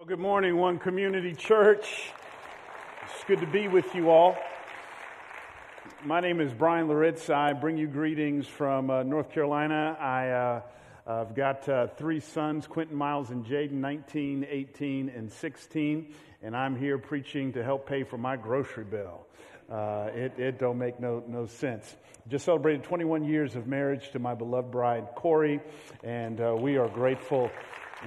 Well, good morning, One Community Church. It's good to be with you all. My name is Brian Loritts. I bring you greetings from North Carolina. I've got three sons, Quentin, Miles, and Jaden, 19, 18, and 16, and I'm here preaching to help pay for my grocery bill. It don't make no sense. Just celebrated 21 years of marriage to my beloved bride, Corey, and we are grateful.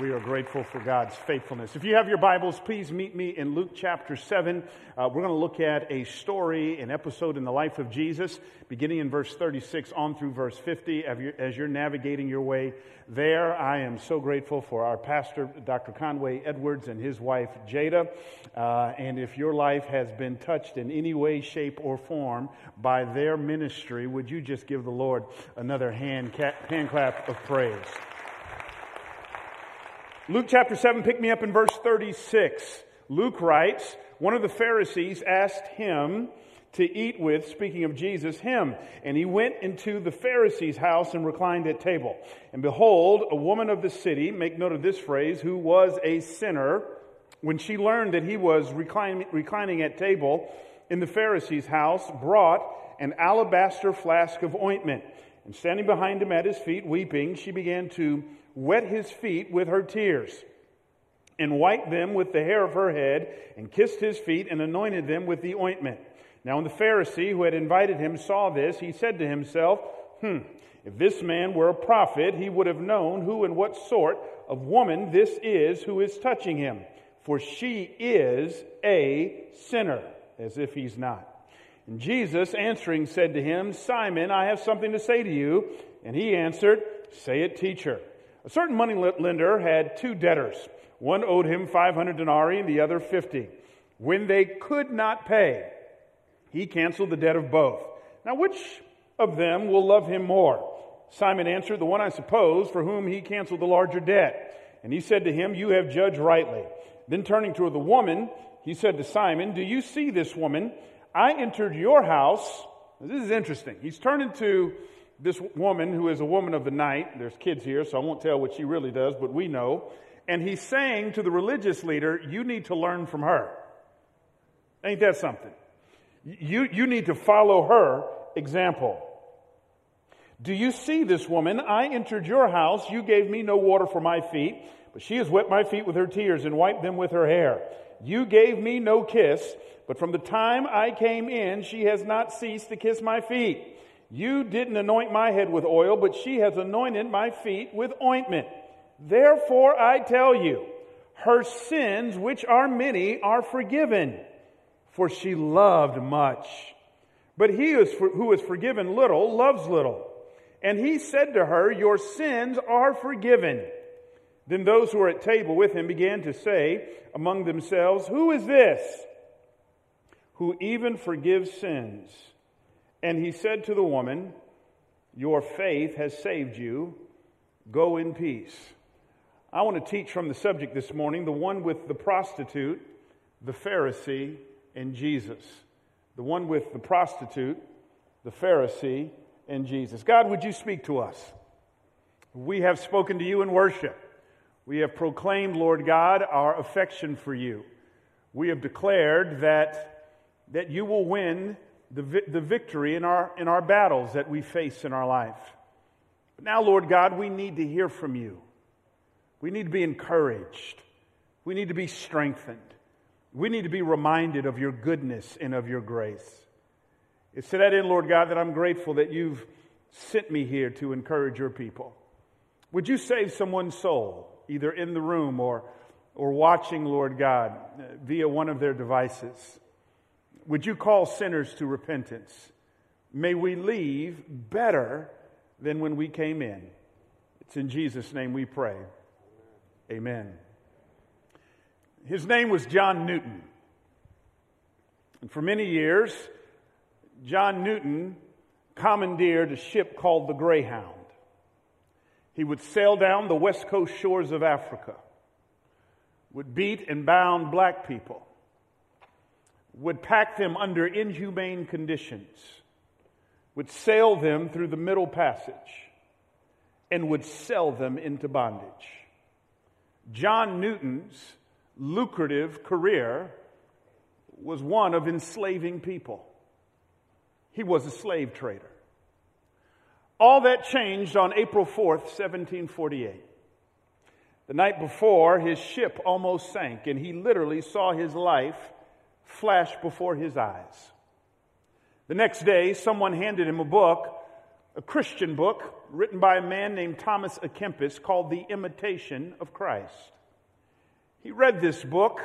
We are grateful for God's faithfulness. If you have your Bibles, please meet me in Luke chapter 7. We're going to look at a story, an episode in the life of Jesus, beginning in verse 36 on through verse 50. As you're navigating your way there, I am so grateful for our pastor, Dr. Conway Edwards, and his wife, Jada. And if your life has been touched in any way, shape, or form by their ministry, would you just give the Lord another hand clap of praise? Luke chapter 7, pick me up in verse 36. Luke writes, one of the Pharisees asked him to eat with, speaking of Jesus, him. And he went into the Pharisee's house and reclined at table. And behold, a woman of the city, make note of this phrase, who was a sinner, when she learned that he was reclining at table in the Pharisee's house, brought an alabaster flask of ointment. And standing behind him at his feet, weeping, she began to wet his feet with her tears, and wiped them with the hair of her head, and kissed his feet, and anointed them with the ointment. Now when the Pharisee who had invited him saw this, he said to himself, if this man were a prophet, he would have known who and what sort of woman this is who is touching him, for she is a sinner, as if he's not. And Jesus answering said to him, Simon, I have something to say to you. And he answered, Say it, teacher. A certain money lender had two debtors. One owed him 500 denarii and the other 50. When they could not pay, he canceled the debt of both. Now which of them will love him more? Simon answered, The one, I suppose, for whom he canceled the larger debt. And he said to him, You have judged rightly. Then turning toward the woman, he said to Simon, Do you see this woman? I entered your house. This is interesting. He's turning to this woman who is a woman of the night. There's kids here, so I won't tell what she really does, but we know. And he's saying to the religious leader, you need to learn from her. Ain't that something? You need to follow her example. Do you see this woman? I entered your house. You gave me no water for my feet, but she has wet my feet with her tears and wiped them with her hair. You gave me no kiss, but from the time I came in, she has not ceased to kiss my feet. You didn't anoint my head with oil, but she has anointed my feet with ointment. Therefore I tell you, her sins, which are many, are forgiven, for she loved much. But he who is forgiven little, loves little. And he said to her, Your sins are forgiven. Then those who were at table with him began to say among themselves, Who is this who even forgives sins? And he said to the woman, Your faith has saved you. Go in peace. I want to teach from the subject this morning, the one with the prostitute, the Pharisee, and Jesus. The one with the prostitute, the Pharisee, and Jesus. God, would you speak to us? We have spoken to you in worship. We have proclaimed, Lord God, our affection for you. We have declared that you will win the victory in our battles that we face in our life. But now, Lord God, we need to hear from you. We need to be encouraged. We need to be strengthened. We need to be reminded of your goodness and of your grace. It's to that end, Lord God, that I'm grateful that you've sent me here to encourage your people. Would you save someone's soul, either in the room or watching, Lord God, via one of their devices? Would you call sinners to repentance? May we leave better than when we came in. It's in Jesus' name we pray. Amen. His name was John Newton. And for many years, John Newton commandeered a ship called the Greyhound. He would sail down the west coast shores of Africa, would beat and bound black people, would pack them under inhumane conditions, would sail them through the Middle Passage, and would sell them into bondage. John Newton's lucrative career was one of enslaving people. He was a slave trader. All that changed on April 4th, 1748. The night before, his ship almost sank, and he literally saw his life flash before his eyes. The next day, someone handed him a book, a Christian book, written by a man named Thomas à Kempis, called The Imitation of Christ. He read this book,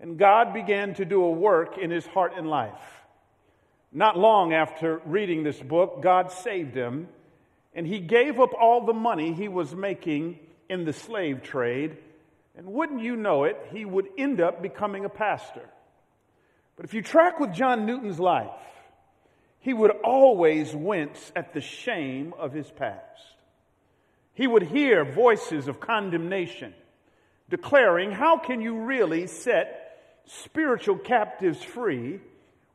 and God began to do a work in his heart and life. Not long after reading this book, God saved him, and he gave up all the money he was making in the slave trade, and wouldn't you know it, he would end up becoming a pastor. But if you track with John Newton's life, he would always wince at the shame of his past. He would hear voices of condemnation declaring, how can you really set spiritual captives free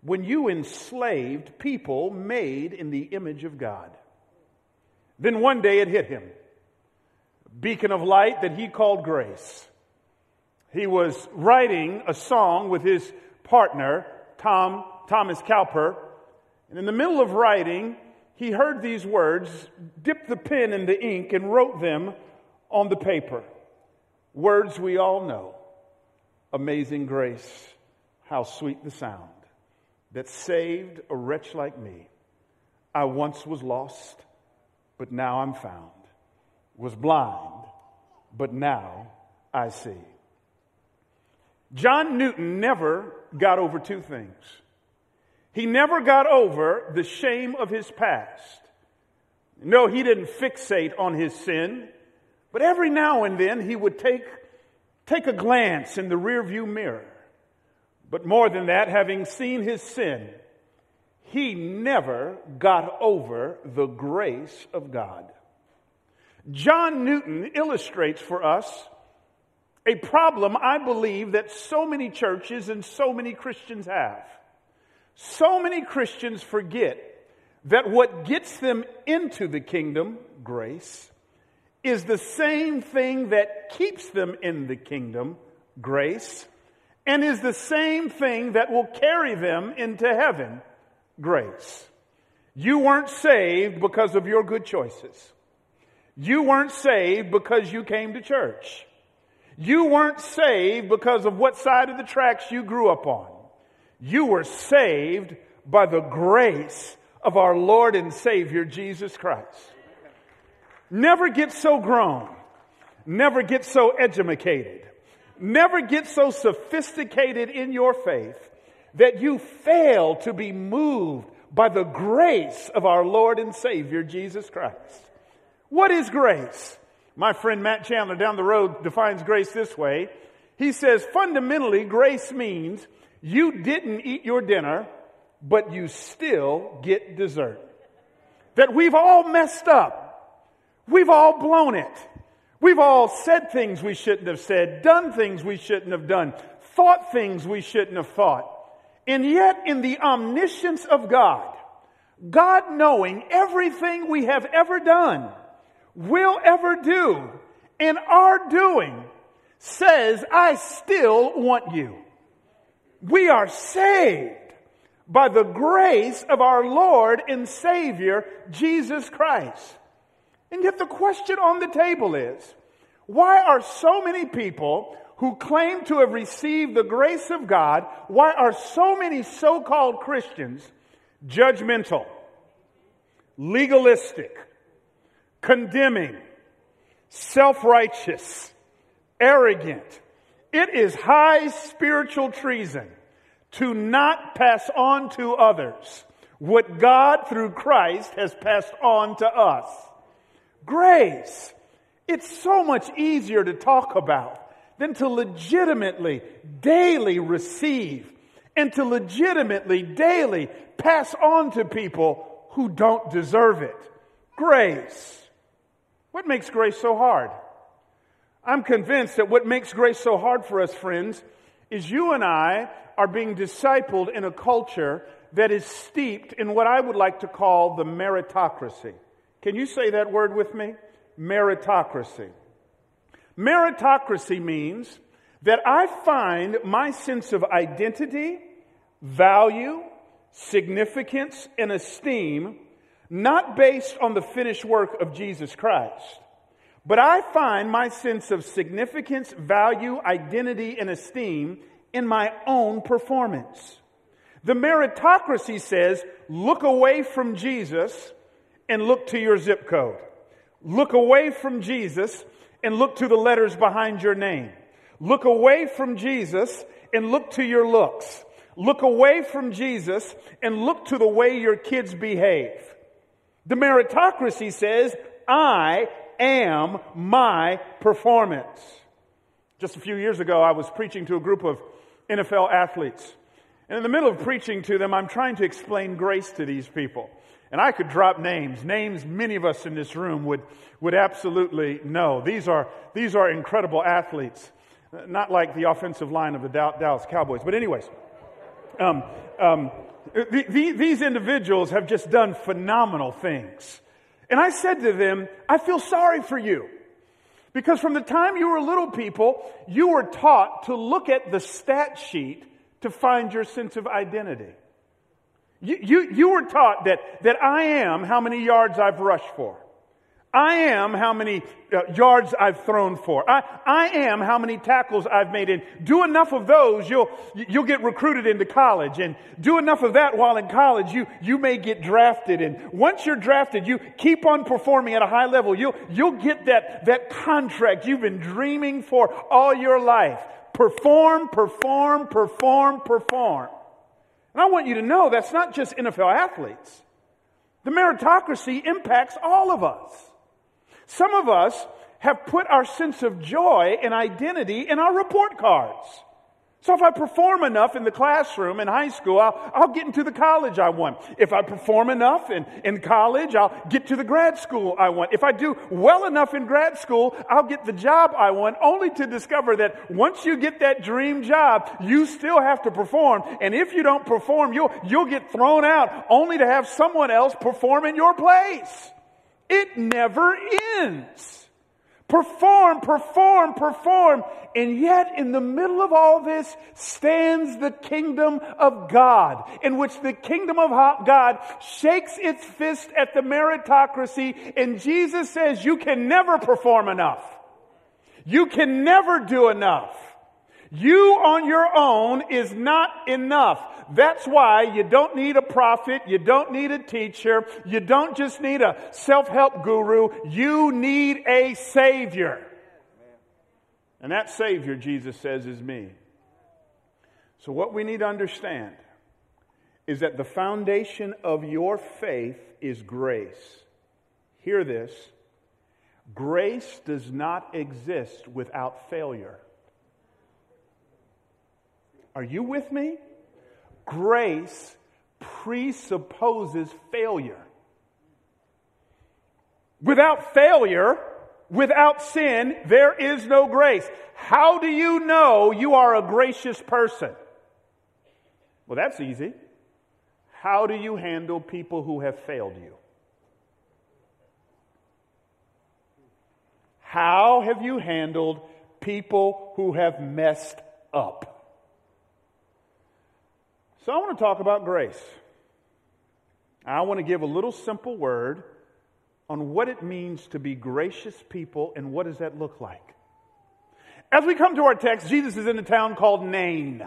when you enslaved people made in the image of God? Then one day it hit him. A beacon of light that he called grace. He was writing a song with his partner, Thomas Cowper, and in the middle of writing, he heard these words, dipped the pen in the ink, and wrote them on the paper. Words we all know. Amazing grace, how sweet the sound that saved a wretch like me. I once was lost, but now I'm found. Was blind, but now I see. John Newton never got over two things. He never got over the shame of his past. No, he didn't fixate on his sin, but every now and then he would take a glance in the rearview mirror. But more than that, having seen his sin, he never got over the grace of God. John Newton illustrates for us a problem I believe that so many churches and so many Christians have. So many Christians forget that what gets them into the kingdom, grace, is the same thing that keeps them in the kingdom, grace, and is the same thing that will carry them into heaven, grace. You weren't saved because of your good choices. You weren't saved because you came to church. You weren't saved because of what side of the tracks you grew up on. You were saved by the grace of our Lord and Savior, Jesus Christ. Never get so grown. Never get so edumacated. Never get so sophisticated in your faith that you fail to be moved by the grace of our Lord and Savior, Jesus Christ. What is grace? My friend Matt Chandler down the road defines grace this way. He says, fundamentally, grace means you didn't eat your dinner, but you still get dessert. That we've all messed up. We've all blown it. We've all said things we shouldn't have said, done things we shouldn't have done, thought things we shouldn't have thought. And yet, in the omniscience of God, God knowing everything we have ever done, will ever do, and are doing, says, I still want you. We are saved by the grace of our Lord and Savior, Jesus Christ. And yet the question on the table is, why are so many people who claim to have received the grace of God, why are so many so-called Christians judgmental, legalistic, condemning, self-righteous, arrogant? It is high spiritual treason to not pass on to others what God through Christ has passed on to us. Grace. It's so much easier to talk about than to legitimately, daily receive and to legitimately, daily pass on to people who don't deserve it. Grace. What makes grace so hard? I'm convinced that what makes grace so hard for us, friends, is you and I are being discipled in a culture that is steeped in what I would like to call the meritocracy. Can you say that word with me? Meritocracy. Meritocracy means that I find my sense of identity, value, significance, and esteem not based on the finished work of Jesus Christ, but I find my sense of significance, value, identity, and esteem in my own performance. The meritocracy says, look away from Jesus and look to your zip code. Look away from Jesus and look to the letters behind your name. Look away from Jesus and look to your looks. Look away from Jesus and look to the way your kids behave. The meritocracy says, I am my performance. Just a few years ago, I was preaching to a group of NFL athletes. And in the middle of preaching to them, I'm trying to explain grace to these people. And I could drop names. Names many of us in this room would absolutely know. These are incredible athletes. Not like the offensive line of the Dallas Cowboys. But anyways, these individuals have just done phenomenal things. And I said to them, I feel sorry for you. Because from the time you were little people, you were taught to look at the stat sheet to find your sense of identity. You were taught that I am how many yards I've rushed for. I am how many yards I've thrown for. I am how many tackles I've made. And do enough of those, you'll get recruited into college. And do enough of that while in college, you may get drafted. And once you're drafted, you keep on performing at a high level. You'll get that contract you've been dreaming for all your life. Perform, perform, perform, perform. And I want you to know that's not just NFL athletes. The meritocracy impacts all of us. Some of us have put our sense of joy and identity in our report cards. So if I perform enough in the classroom in high school, I'll get into the college I want. If I perform enough in college, I'll get to the grad school I want. If I do well enough in grad school, I'll get the job I want, only to discover that once you get that dream job, you still have to perform. And if you don't perform, you'll get thrown out, only to have someone else perform in your place. It never ends. Perform, perform, perform. And yet in the middle of all this stands the kingdom of God, in which the kingdom of God shakes its fist at the meritocracy. And Jesus says, you can never perform enough. You can never do enough. You on your own is not enough. That's why you don't need a prophet, you don't need a teacher, you don't just need a self-help guru, you need a Savior. And that Savior, Jesus says, is me. So what we need to understand is that the foundation of your faith is grace. Hear this. Grace does not exist without failure. Are you with me? Grace presupposes failure. Without failure, without sin, there is no grace. How do you know you are a gracious person? Well, that's easy. How do you handle people who have failed you? How have you handled people who have messed up? So I want to talk about grace. I want to give a little simple word on what it means to be gracious people and what does that look like. As we come to our text, Jesus is in a town called Nain.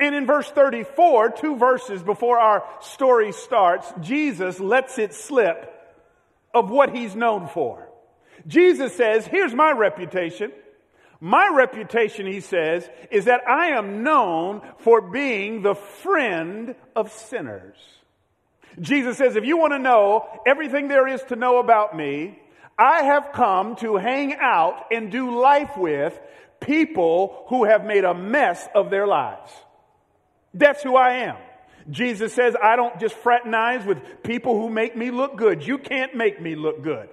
And in verse 34, 2 verses before our story starts, Jesus lets it slip of what he's known for. Jesus says, here's my reputation. My reputation, he says, is that I am known for being the friend of sinners. Jesus says, if you want to know everything there is to know about me, I have come to hang out and do life with people who have made a mess of their lives. That's who I am. Jesus says, I don't just fraternize with people who make me look good. You can't make me look good.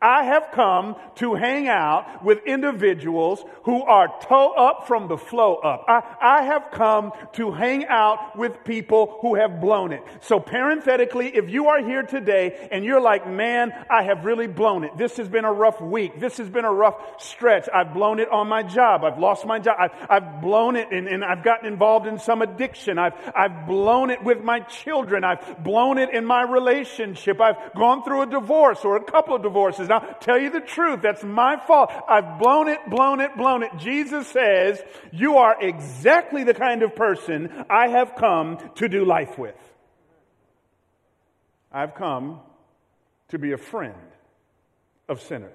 I have come to hang out with individuals who are toe up from the flow up. I have come to hang out with people who have blown it. So parenthetically, if you are here today and you're like, man, I have really blown it. This has been a rough week. This has been a rough stretch. I've blown it on my job. I've lost my job. I've blown it and I've gotten involved in some addiction. I've blown it with my children. I've blown it in my relationship. I've gone through a divorce or a couple of divorces. Now, tell you the truth, that's my fault. I've blown it, blown it, blown it. Jesus says, you are exactly the kind of person I have come to do life with. I've come to be a friend of sinners.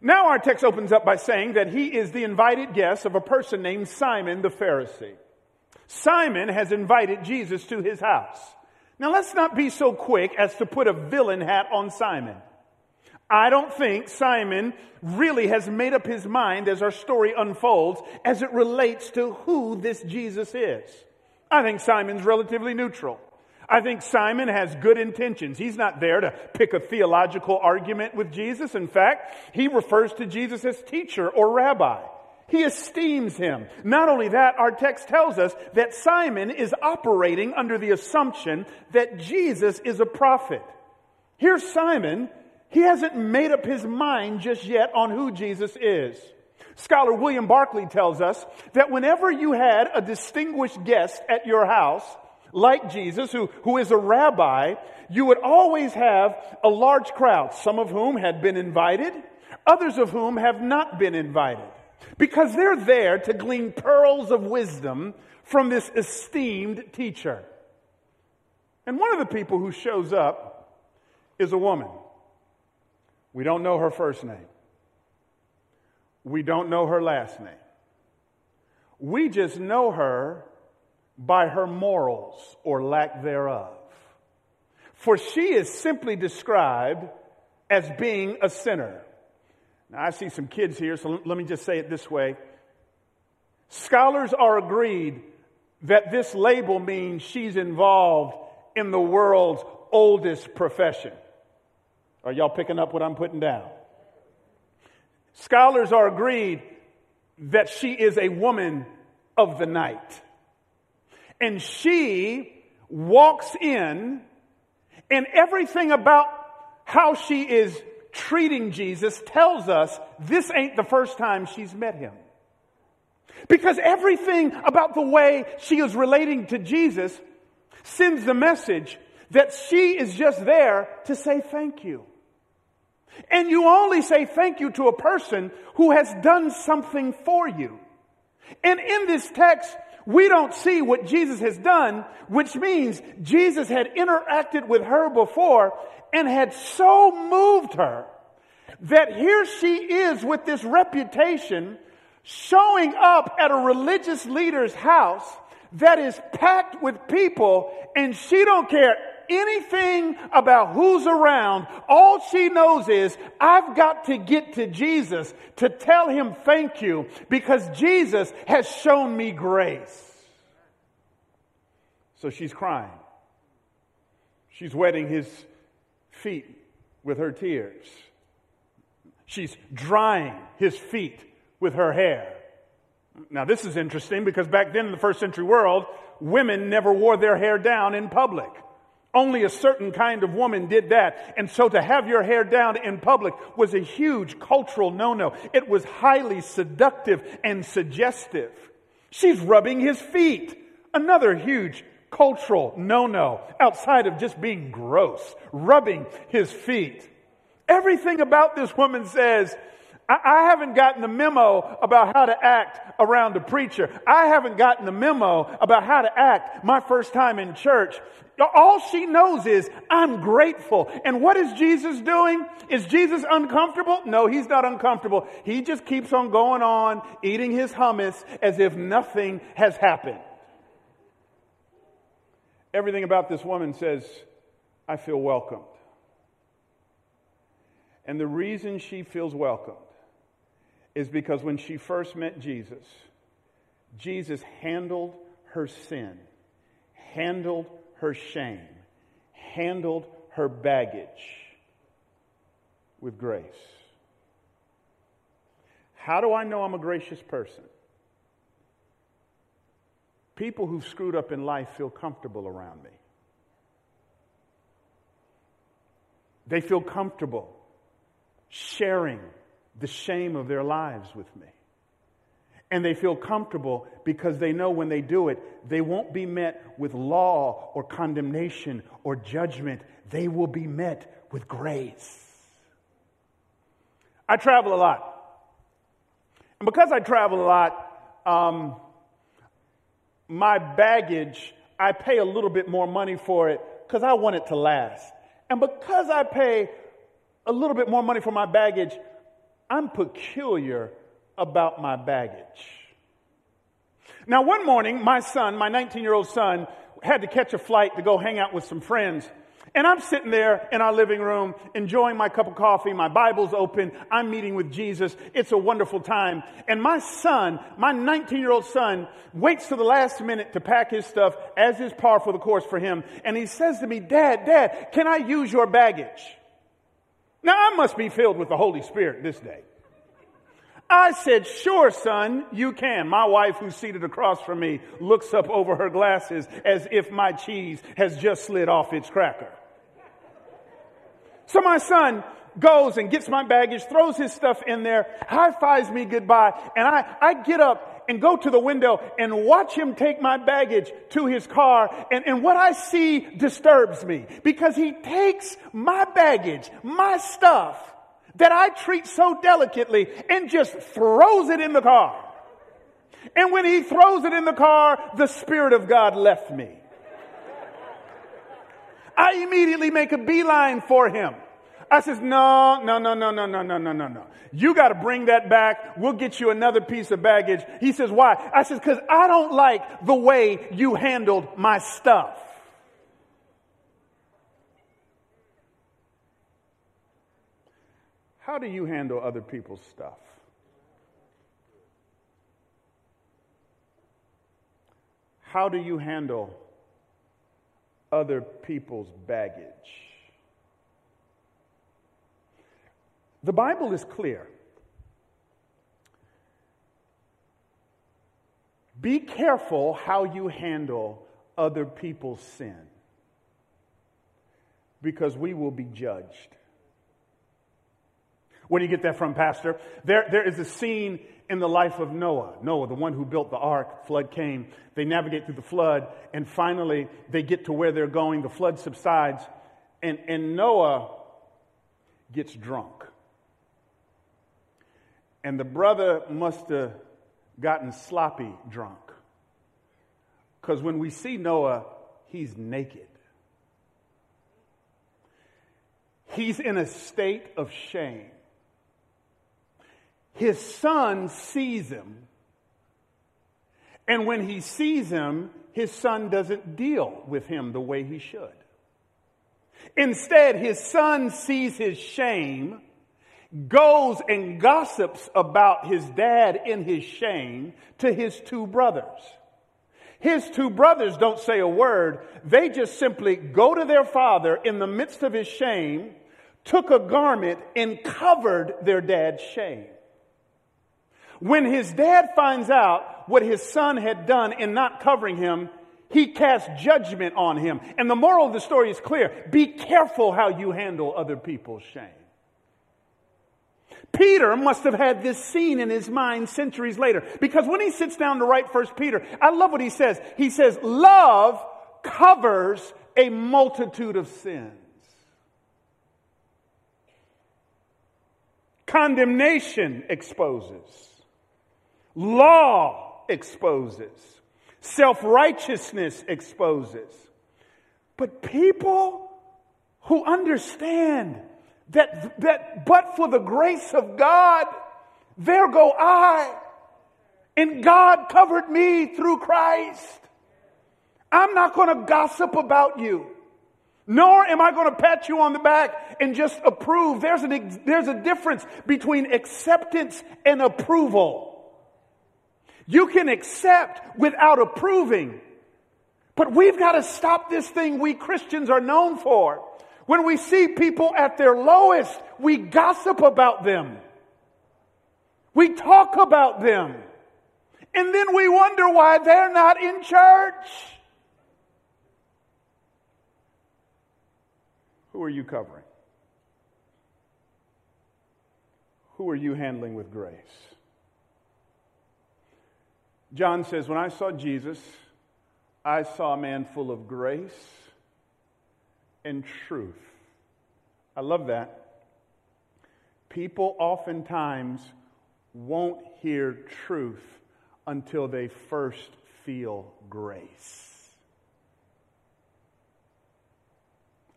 Now our text opens up by saying that he is the invited guest of a person named Simon the Pharisee. Simon has invited Jesus to his house. Now let's not be so quick as to put a villain hat on Simon. I don't think Simon really has made up his mind as our story unfolds as it relates to who this Jesus is. I think Simon's relatively neutral. I think Simon has good intentions. He's not there to pick a theological argument with Jesus. In fact, he refers to Jesus as teacher or rabbi. He esteems him. Not only that, our text tells us that Simon is operating under the assumption that Jesus is a prophet. Here's Simon. He hasn't made up his mind just yet on who Jesus is. Scholar William Barclay tells us that whenever you had a distinguished guest at your house, like Jesus, who is a rabbi, you would always have a large crowd, some of whom had been invited, others of whom have not been invited, because they're there to glean pearls of wisdom from this esteemed teacher. And one of the people who shows up is a woman. We don't know her first name. We don't know her last name. We just know her by her morals or lack thereof. For she is simply described as being a sinner. Now, I see some kids here, so let me just say it this way. Scholars are agreed that this label means she's involved in the world's oldest profession. Are y'all picking up what I'm putting down? Scholars are agreed that she is a woman of the night. And she walks in, and everything about how she is treating Jesus tells us this ain't the first time she's met him. Because everything about the way she is relating to Jesus sends the message that she is just there to say thank you. And you only say thank you to a person who has done something for you. And in this text, we don't see what Jesus has done, which means Jesus had interacted with her before and had so moved her that here she is with this reputation showing up at a religious leader's house that is packed with people, and she don't care anything about who's around. All she knows is, I've got to get to Jesus to tell him thank you because Jesus has shown me grace. So she's crying. She's wetting his feet with her tears. She's drying his feet with her hair. Now, this is interesting because back then in the first century world, women never wore their hair down in public. Only a certain kind of woman did that. And so to have your hair down in public was a huge cultural no-no. It was highly seductive and suggestive. She's rubbing his feet. Another huge cultural no-no outside of just being gross. Rubbing his feet. Everything about this woman says, I haven't gotten the memo about how to act around a preacher. I haven't gotten the memo about how to act my first time in church. All she knows is, I'm grateful. And what is Jesus doing? Is Jesus uncomfortable? No, he's not uncomfortable. He just keeps on going on, eating his hummus as if nothing has happened. Everything about this woman says, I feel welcomed. And the reason she feels welcomed is because when she first met Jesus, Jesus handled her sin, handled her shame, handled her baggage. with grace. How do I know I'm a gracious person? People who've screwed up in life feel comfortable around me. They feel comfortable sharing the shame of their lives with me. And they feel comfortable because they know when they do it, they won't be met with law or condemnation or judgment. They will be met with grace. I travel a lot. And because I travel a lot, my baggage, I pay a little bit more money for it because I want it to last. And because I pay a little bit more money for my baggage, I'm peculiar about my baggage. Now, one morning, my son, my 19-year-old son, had to catch a flight to go hang out with some friends. And I'm sitting there in our living room, enjoying my cup of coffee. My Bible's open. I'm meeting with Jesus. It's a wonderful time. And my son, my 19-year-old son, waits to the last minute to pack his stuff, as is par for the course for him. And he says to me, Dad, can I use your baggage? Now, I must be filled with the Holy Spirit this day. I said, sure, son, you can. My wife, who's seated across from me, looks up over her glasses as if my cheese has just slid off its cracker. So my son goes and gets my baggage, throws his stuff in there, high-fives me goodbye, and I get up and go to the window and watch him take my baggage to his car, and what I see disturbs me, because he takes my baggage, my stuff, that I treat so delicately, and just throws it in the car. And when he throws it in the car, the Spirit of God left me. I immediately make a beeline for him. I says, no. You got to bring that back. We'll get you another piece of baggage. He says, why? I says, because I don't like the way you handled my stuff. How do you handle other people's stuff? How do you handle other people's baggage? The Bible is clear. Be careful how you handle other people's sin, because we will be judged. Where do you get that from, Pastor? There is a scene in the life of Noah. Noah, the one who built the ark, flood came. They navigate through the flood, and finally they get to where they're going. The flood subsides, and Noah gets drunk. And the brother must have gotten sloppy drunk, because when we see Noah, he's naked. He's in a state of shame. His son sees him, and when he sees him, his son doesn't deal with him the way he should. Instead, his son sees his shame, goes and gossips about his dad in his shame to his two brothers. His two brothers don't say a word. They just simply go to their father in the midst of his shame, took a garment, and covered their dad's shame. When his dad finds out what his son had done in not covering him, he casts judgment on him. And the moral of the story is clear. Be careful how you handle other people's shame. Peter must have had this scene in his mind centuries later, because when he sits down to write First Peter, I love what he says. He says, love covers a multitude of sins. Condemnation exposes. Law exposes. Self-righteousness exposes. But people who understand that but for the grace of God, there go I, and God covered me through Christ. I'm not going to gossip about you, nor am I going to pat you on the back and just approve. There's a difference between acceptance and approval. You can accept without approving, but we've got to stop this thing we Christians are known for. When we see people at their lowest, we gossip about them. We talk about them. And then we wonder why they're not in church. Who are you covering? Who are you handling with grace? John says, when I saw Jesus, I saw a man full of grace and truth. I love that. People oftentimes won't hear truth until they first feel grace.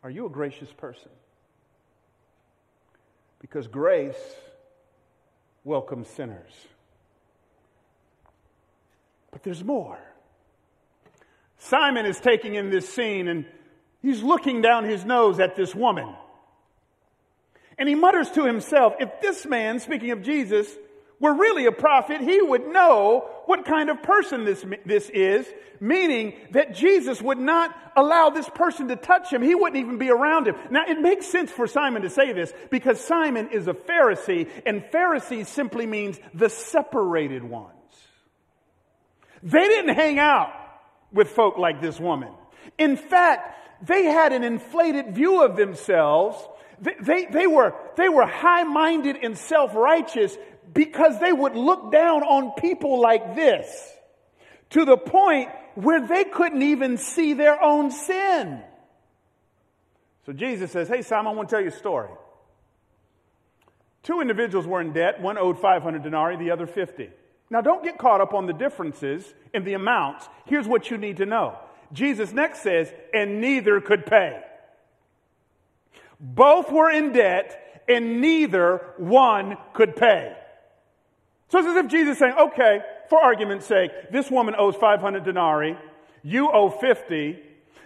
Are you a gracious person? Because grace welcomes sinners. But there's more. Simon is taking in this scene, and he's looking down his nose at this woman. And he mutters to himself, if this man, speaking of Jesus, were really a prophet, he would know what kind of person this is, meaning that Jesus would not allow this person to touch him. He wouldn't even be around him. Now, it makes sense for Simon to say this because Simon is a Pharisee, and Pharisee simply means the separated ones. They didn't hang out with folk like this woman. In fact, they had an inflated view of themselves. They were high-minded and self-righteous because they would look down on people like this to the point where they couldn't even see their own sin. So Jesus says, hey, Simon, I want to tell you a story. Two individuals were in debt. One owed 500 denarii, the other 50. Now, don't get caught up on the differences in the amounts. Here's what you need to know. Jesus next says, and neither could pay. Both were in debt, and neither one could pay. So it's as if Jesus is saying, okay, for argument's sake, this woman owes 500 denarii. You owe 50.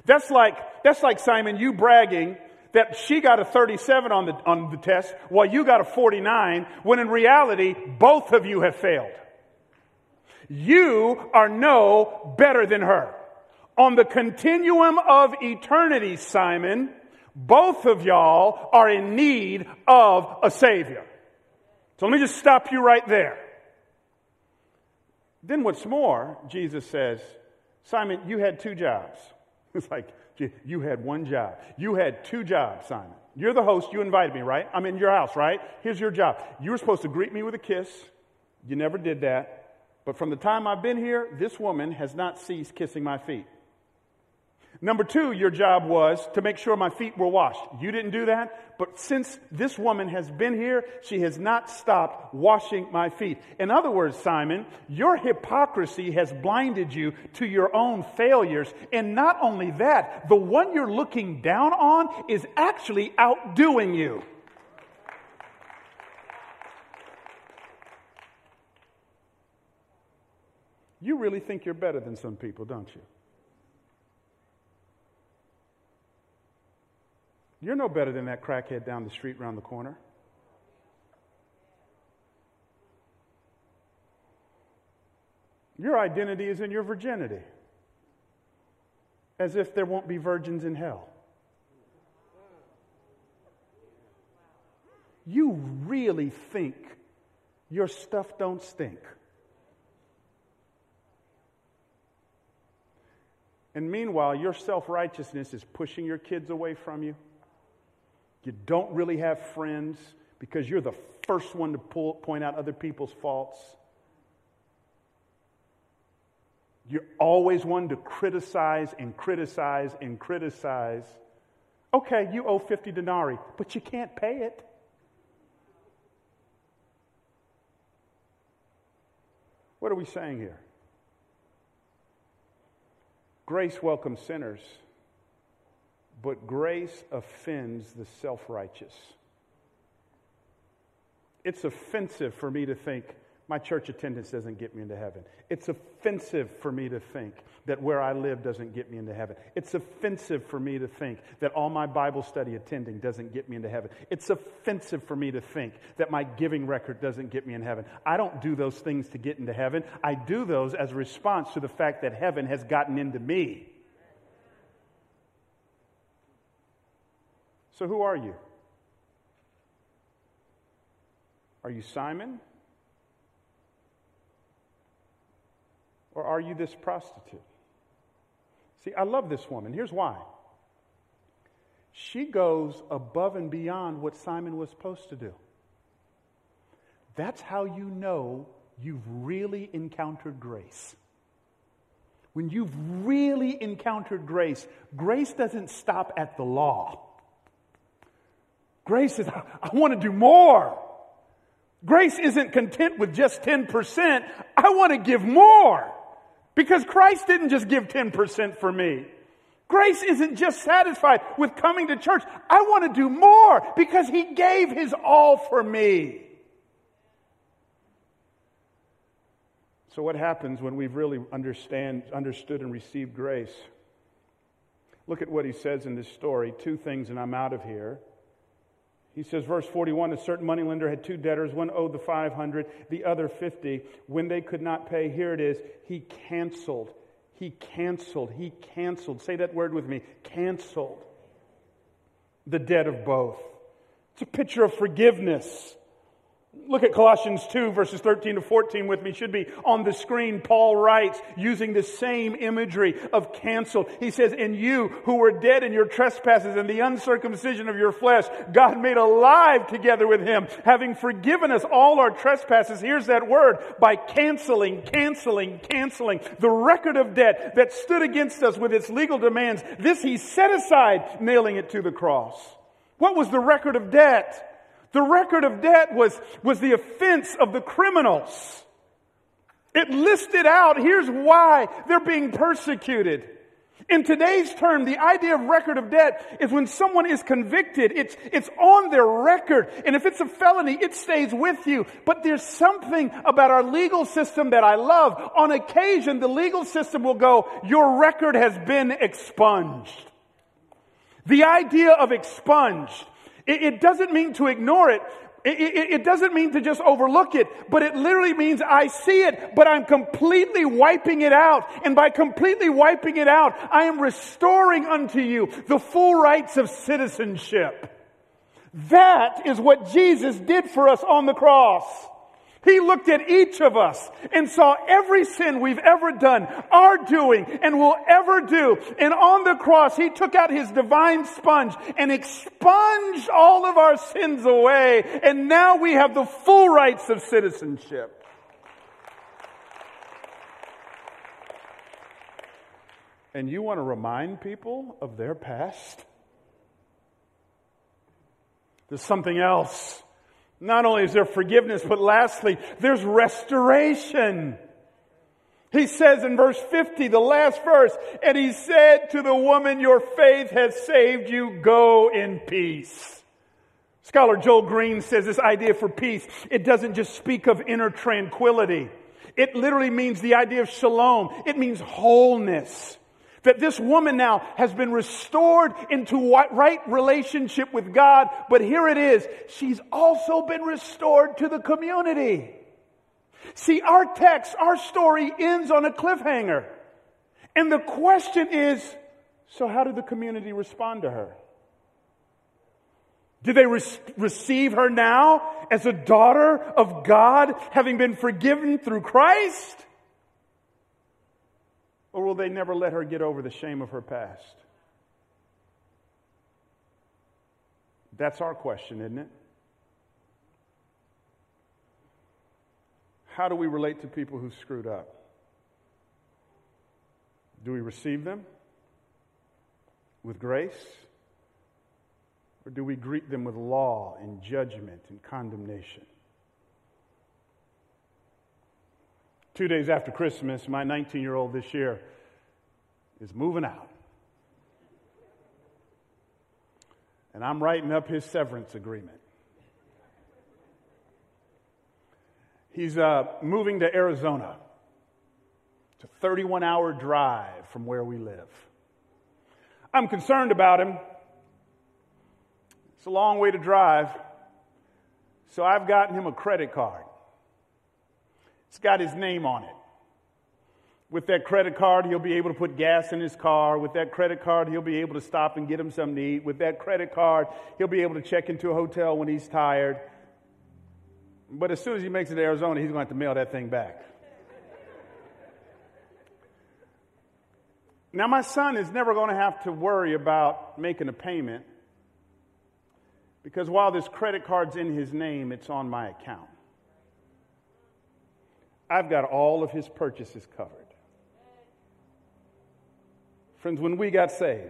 That's like Simon, you bragging that she got a 37 on the test while you got a 49, when in reality, both of you have failed. You are no better than her. On the continuum of eternity, Simon, both of y'all are in need of a Savior. So let me just stop you right there. Then what's more, Jesus says, Simon, you had two jobs. It's like, you had one job. You had two jobs, Simon. You're the host. You invited me, right? I'm in your house, right? Here's your job. You were supposed to greet me with a kiss. You never did that. But from the time I've been here, this woman has not ceased kissing my feet. Number two, your job was to make sure my feet were washed. You didn't do that, but since this woman has been here, she has not stopped washing my feet. In other words, Simon, your hypocrisy has blinded you to your own failures. And not only that, the one you're looking down on is actually outdoing you. You really think you're better than some people, don't you? You're no better than that crackhead down the street around the corner. Your identity is in your virginity. As if there won't be virgins in hell. You really think your stuff don't stink. And meanwhile, your self-righteousness is pushing your kids away from you. You don't really have friends because you're the first one to point out other people's faults. You're always one to criticize. Okay, you owe 50 denarii, but you can't pay it. What are we saying here? Grace welcomes sinners, but grace offends the self-righteous. It's offensive for me to think my church attendance doesn't get me into heaven. It's offensive for me to think that where I live doesn't get me into heaven. It's offensive for me to think that all my Bible study attending doesn't get me into heaven. It's offensive for me to think that my giving record doesn't get me in heaven. I don't do those things to get into heaven. I do those as a response to the fact that heaven has gotten into me. So who are you? Are you Simon? Or are you this prostitute? See, I love this woman. Here's why. She goes above and beyond what Simon was supposed to do. That's how you know you've really encountered grace. When you've really encountered grace, grace doesn't stop at the law. Grace is, I want to do more. Grace isn't content with just 10%. I want to give more. Because Christ didn't just give 10% for me. Grace isn't just satisfied with coming to church. I want to do more because He gave His all for me. So what happens when we've really understood and received grace? Look at what he says in this story. Two things, and I'm out of here. He says, verse 41, a certain moneylender had two debtors. One owed the 500, the other 50. When they could not pay, here it is, he canceled. Say that word with me, canceled the debt of both. It's a picture of forgiveness. Look at Colossians 2, verses 13 to 14 with me. Should be on the screen. Paul writes, using the same imagery of cancel. He says, and you who were dead in your trespasses and the uncircumcision of your flesh, God made alive together with Him, having forgiven us all our trespasses. Here's that word, by canceling. The record of debt that stood against us with its legal demands, this He set aside, nailing it to the cross. What was the record of debt? The record of debt was the offense of the criminals. It listed out, here's why they're being persecuted. In today's term, the idea of record of debt is when someone is convicted, it's on their record. And if it's a felony, it stays with you. But there's something about our legal system that I love. On occasion, the legal system will go, your record has been expunged. The idea of expunged. It doesn't mean to ignore it. It doesn't mean to just overlook it, but it literally means I see it, but I'm completely wiping it out. And by completely wiping it out, I am restoring unto you the full rights of citizenship. That is what Jesus did for us on the cross. He looked at each of us and saw every sin we've ever done, are doing, and will ever do. And on the cross, He took out His divine sponge and expunged all of our sins away. And now we have the full rights of citizenship. And you want to remind people of their past? There's something else. Not only is there forgiveness, but lastly, there's restoration. He says in verse 50, the last verse, and He said to the woman, your faith has saved you, go in peace. Scholar Joel Green says this idea for peace, it doesn't just speak of inner tranquility. It literally means the idea of shalom. It means wholeness. That this woman now has been restored into right relationship with God. But here it is. She's also been restored to the community. See, our text, our story ends on a cliffhanger. And the question is, so how did the community respond to her? Do they receive her now as a daughter of God, having been forgiven through Christ? Or will they never let her get over the shame of her past? That's our question, isn't it? How do we relate to people who screwed up? Do we receive them with grace? Or do we greet them with law and judgment and condemnation? 2 days after Christmas, my 19-year-old this year is moving out. And I'm writing up his severance agreement. He's moving to Arizona. It's a 31-hour drive from where we live. I'm concerned about him. It's a long way to drive. So I've gotten him a credit card. It's got his name on it. With that credit card, he'll be able to put gas in his car. With that credit card, he'll be able to stop and get him something to eat. With that credit card, he'll be able to check into a hotel when he's tired. But as soon as he makes it to Arizona, he's going to have to mail that thing back. Now, my son is never going to have to worry about making a payment because while this credit card's in his name, it's on my account. I've got all of his purchases covered. Friends, when we got saved,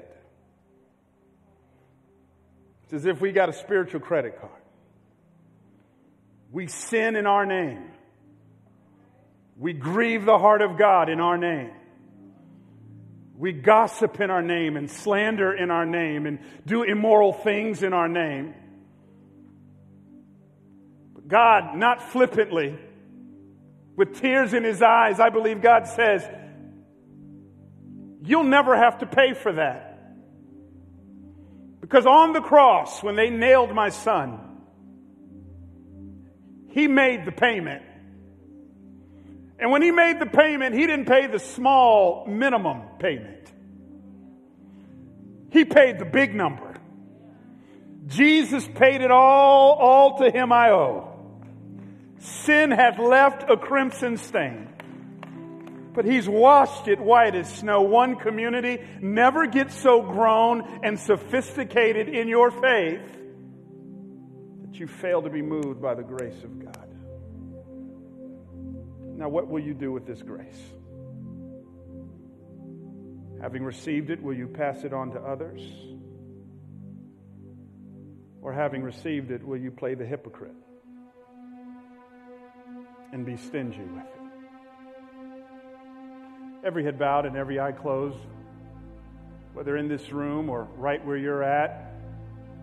it's as if we got a spiritual credit card. We sin in our name. We grieve the heart of God in our name. We gossip in our name and slander in our name and do immoral things in our name. But God, not flippantly, with tears in his eyes, I believe God says, you'll never have to pay for that. Because on the cross, when they nailed my son, he made the payment. And when he made the payment, he didn't pay the small minimum payment. He paid the big number. Jesus paid it all to him I owe. Sin hath left a crimson stain, but he's washed it white as snow. One community, never get so grown and sophisticated in your faith that you fail to be moved by the grace of God. Now, what will you do with this grace? Having received it, will you pass it on to others? Or having received it, will you play the hypocrite and be stingy with it? Every head bowed and every eye closed, whether in this room or right where you're at,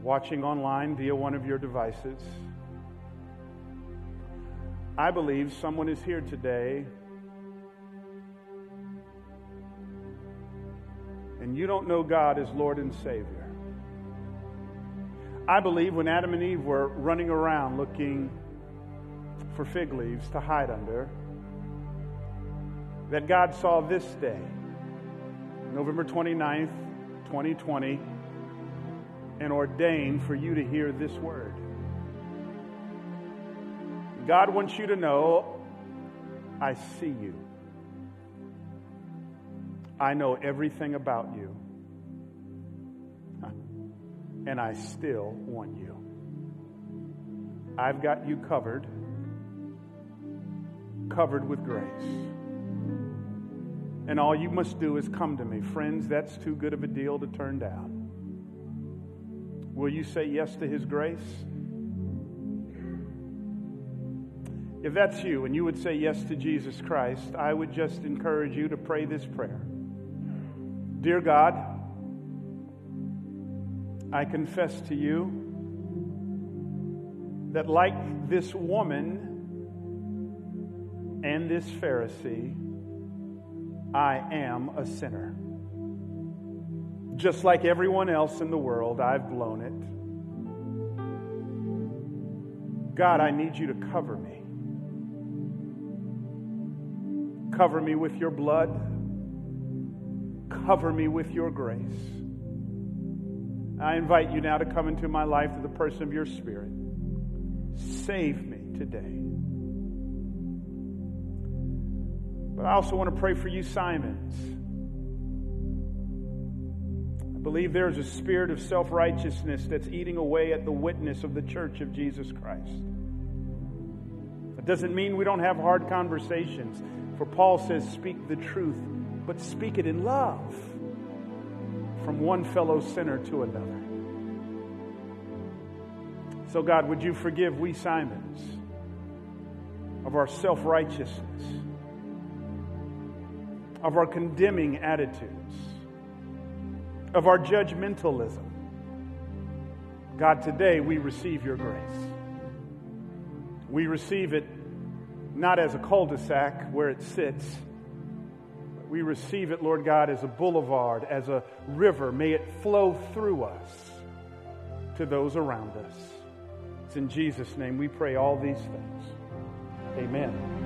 watching online via one of your devices, I believe someone is here today and you don't know God as Lord and Savior. I believe when Adam and Eve were running around looking for fig leaves to hide under, that God saw this day, November 29th, 2020, and ordained for you to hear this word. God wants you to know, I see you. I know everything about you. And I still want you. I've got you covered. Covered with grace. And all you must do is come to me. Friends, that's too good of a deal to turn down. Will you say yes to his grace? If that's you and you would say yes to Jesus Christ, I would just encourage you to pray this prayer. Dear God, I confess to you that like this woman and this Pharisee, I am a sinner. Just like everyone else in the world, I've blown it. God, I need you to cover me. Cover me with your blood. Cover me with your grace. I invite you now to come into my life through the person of your Spirit. Save me today. But I also want to pray for you, Simons. I believe there is a spirit of self-righteousness that's eating away at the witness of the church of Jesus Christ. That doesn't mean we don't have hard conversations. For Paul says, speak the truth, but speak it in love from one fellow sinner to another. So God, would you forgive we Simons of our self-righteousness, of our condemning attitudes, of our judgmentalism. God, today we receive your grace. We receive it not as a cul-de-sac where it sits. But we receive it, Lord God, as a boulevard, as a river. May it flow through us to those around us. It's in Jesus' name we pray all these things. Amen.